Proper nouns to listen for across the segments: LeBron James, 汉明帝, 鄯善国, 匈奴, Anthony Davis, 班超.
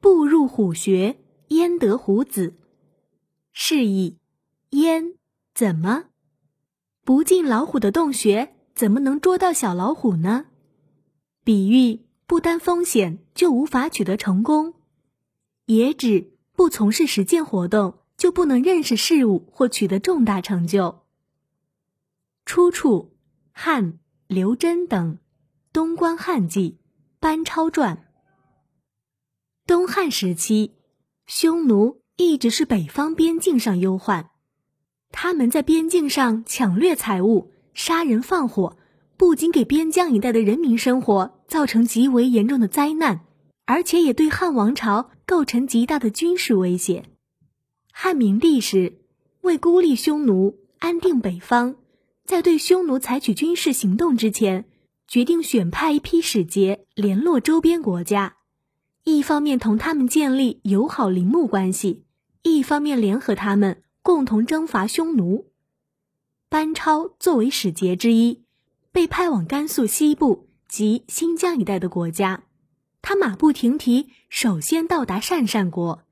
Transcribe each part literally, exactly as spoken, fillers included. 步入虎穴，焉得虎子？是以焉怎么？不进老虎的洞穴，怎么能捉到小老虎呢？比喻不担风险就无法取得成功，也指不从事实践活动就不能认识事物或取得重大成就。出处：汉、刘桢等《东关汉记》、班超传。东汉时期，匈奴一直是北方边境上忧患，他们在边境上抢掠财物、杀人放火，不仅给边疆一带的人民生活造成极为严重的灾难，而且也对汉王朝构成极大的军事威胁。汉明帝时，为孤立匈奴、安定北方，在对匈奴采取军事行动之前，决定选派一批使节联络周边国家，一方面同他们建立友好邻睦关系，一方面联合他们共同征伐匈奴。班超作为使节之一，被派往甘肃西部及新疆一带的国家。他马不停蹄，首先到达鄯善国。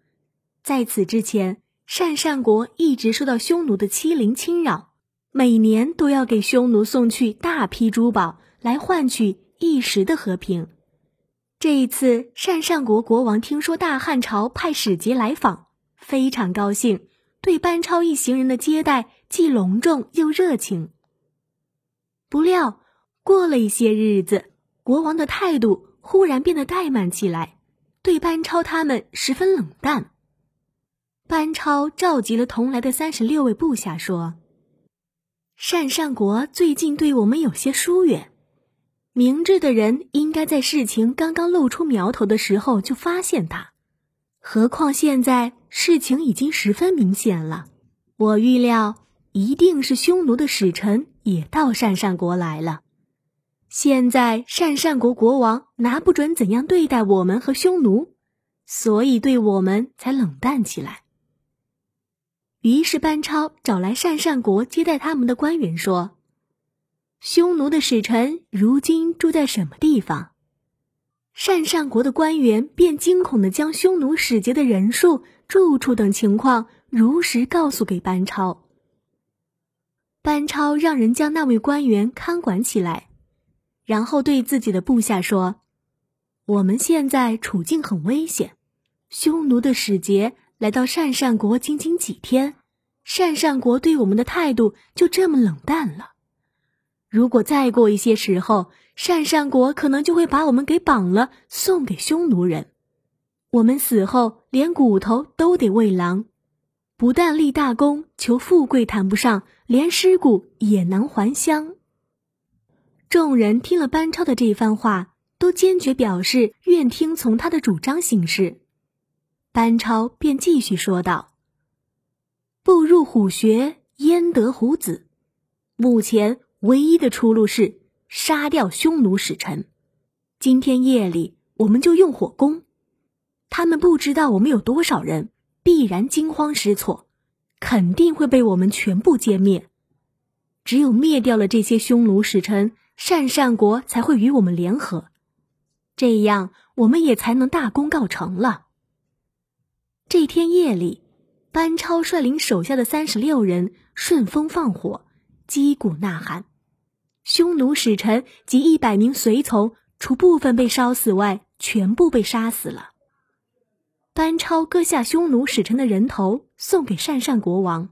在此之前，鄯善国一直受到匈奴的欺凌侵扰，每年都要给匈奴送去大批珠宝，来换取一时的和平。这一次，鄯善国国王听说大汉朝派使节来访，非常高兴，对班超一行人的接待既隆重又热情。不料，过了一些日子，国王的态度忽然变得怠慢起来，对班超他们十分冷淡。班超召集了同来的三十六位部下说：“鄯善国最近对我们有些疏远。明智的人应该在事情刚刚露出苗头的时候就发现它，何况现在事情已经十分明显了。我预料一定是匈奴的使臣也到鄯善国来了。现在鄯善国国王拿不准怎样对待我们和匈奴，所以对我们才冷淡起来。”于是班超找来鄯善国接待他们的官员说：“匈奴的使臣如今住在什么地方？”鄯善国的官员便惊恐地将匈奴使节的人数、住处等情况如实告诉给班超。班超让人将那位官员看管起来，然后对自己的部下说：“我们现在处境很危险，匈奴的使节来到鄯善国仅仅几天，鄯善国对我们的态度就这么冷淡了。如果再过一些时候，鄯善国可能就会把我们给绑了送给匈奴人，我们死后连骨头都得喂狼，不但立大功求富贵谈不上，连尸骨也难还乡。”众人听了班超的这番话，都坚决表示愿听从他的主张行事。班超便继续说道：“步入虎穴，焉得虎子？目前唯一的出路是杀掉匈奴使臣。今天夜里我们就用火攻，他们不知道我们有多少人，必然惊慌失措，肯定会被我们全部歼灭。只有灭掉了这些匈奴使臣，鄯善国才会与我们联合，这样我们也才能大功告成了。”这天夜里，班超率领手下的三十六人顺风放火，击鼓呐喊，匈奴使臣及一百名随从除部分被烧死外，全部被杀死了。班超割下匈奴使臣的人头送给鄯善国王，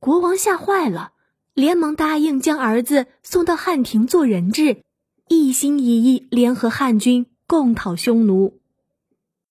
国王吓坏了，连忙答应将儿子送到汉庭做人质，一心一意联合汉军共讨匈奴。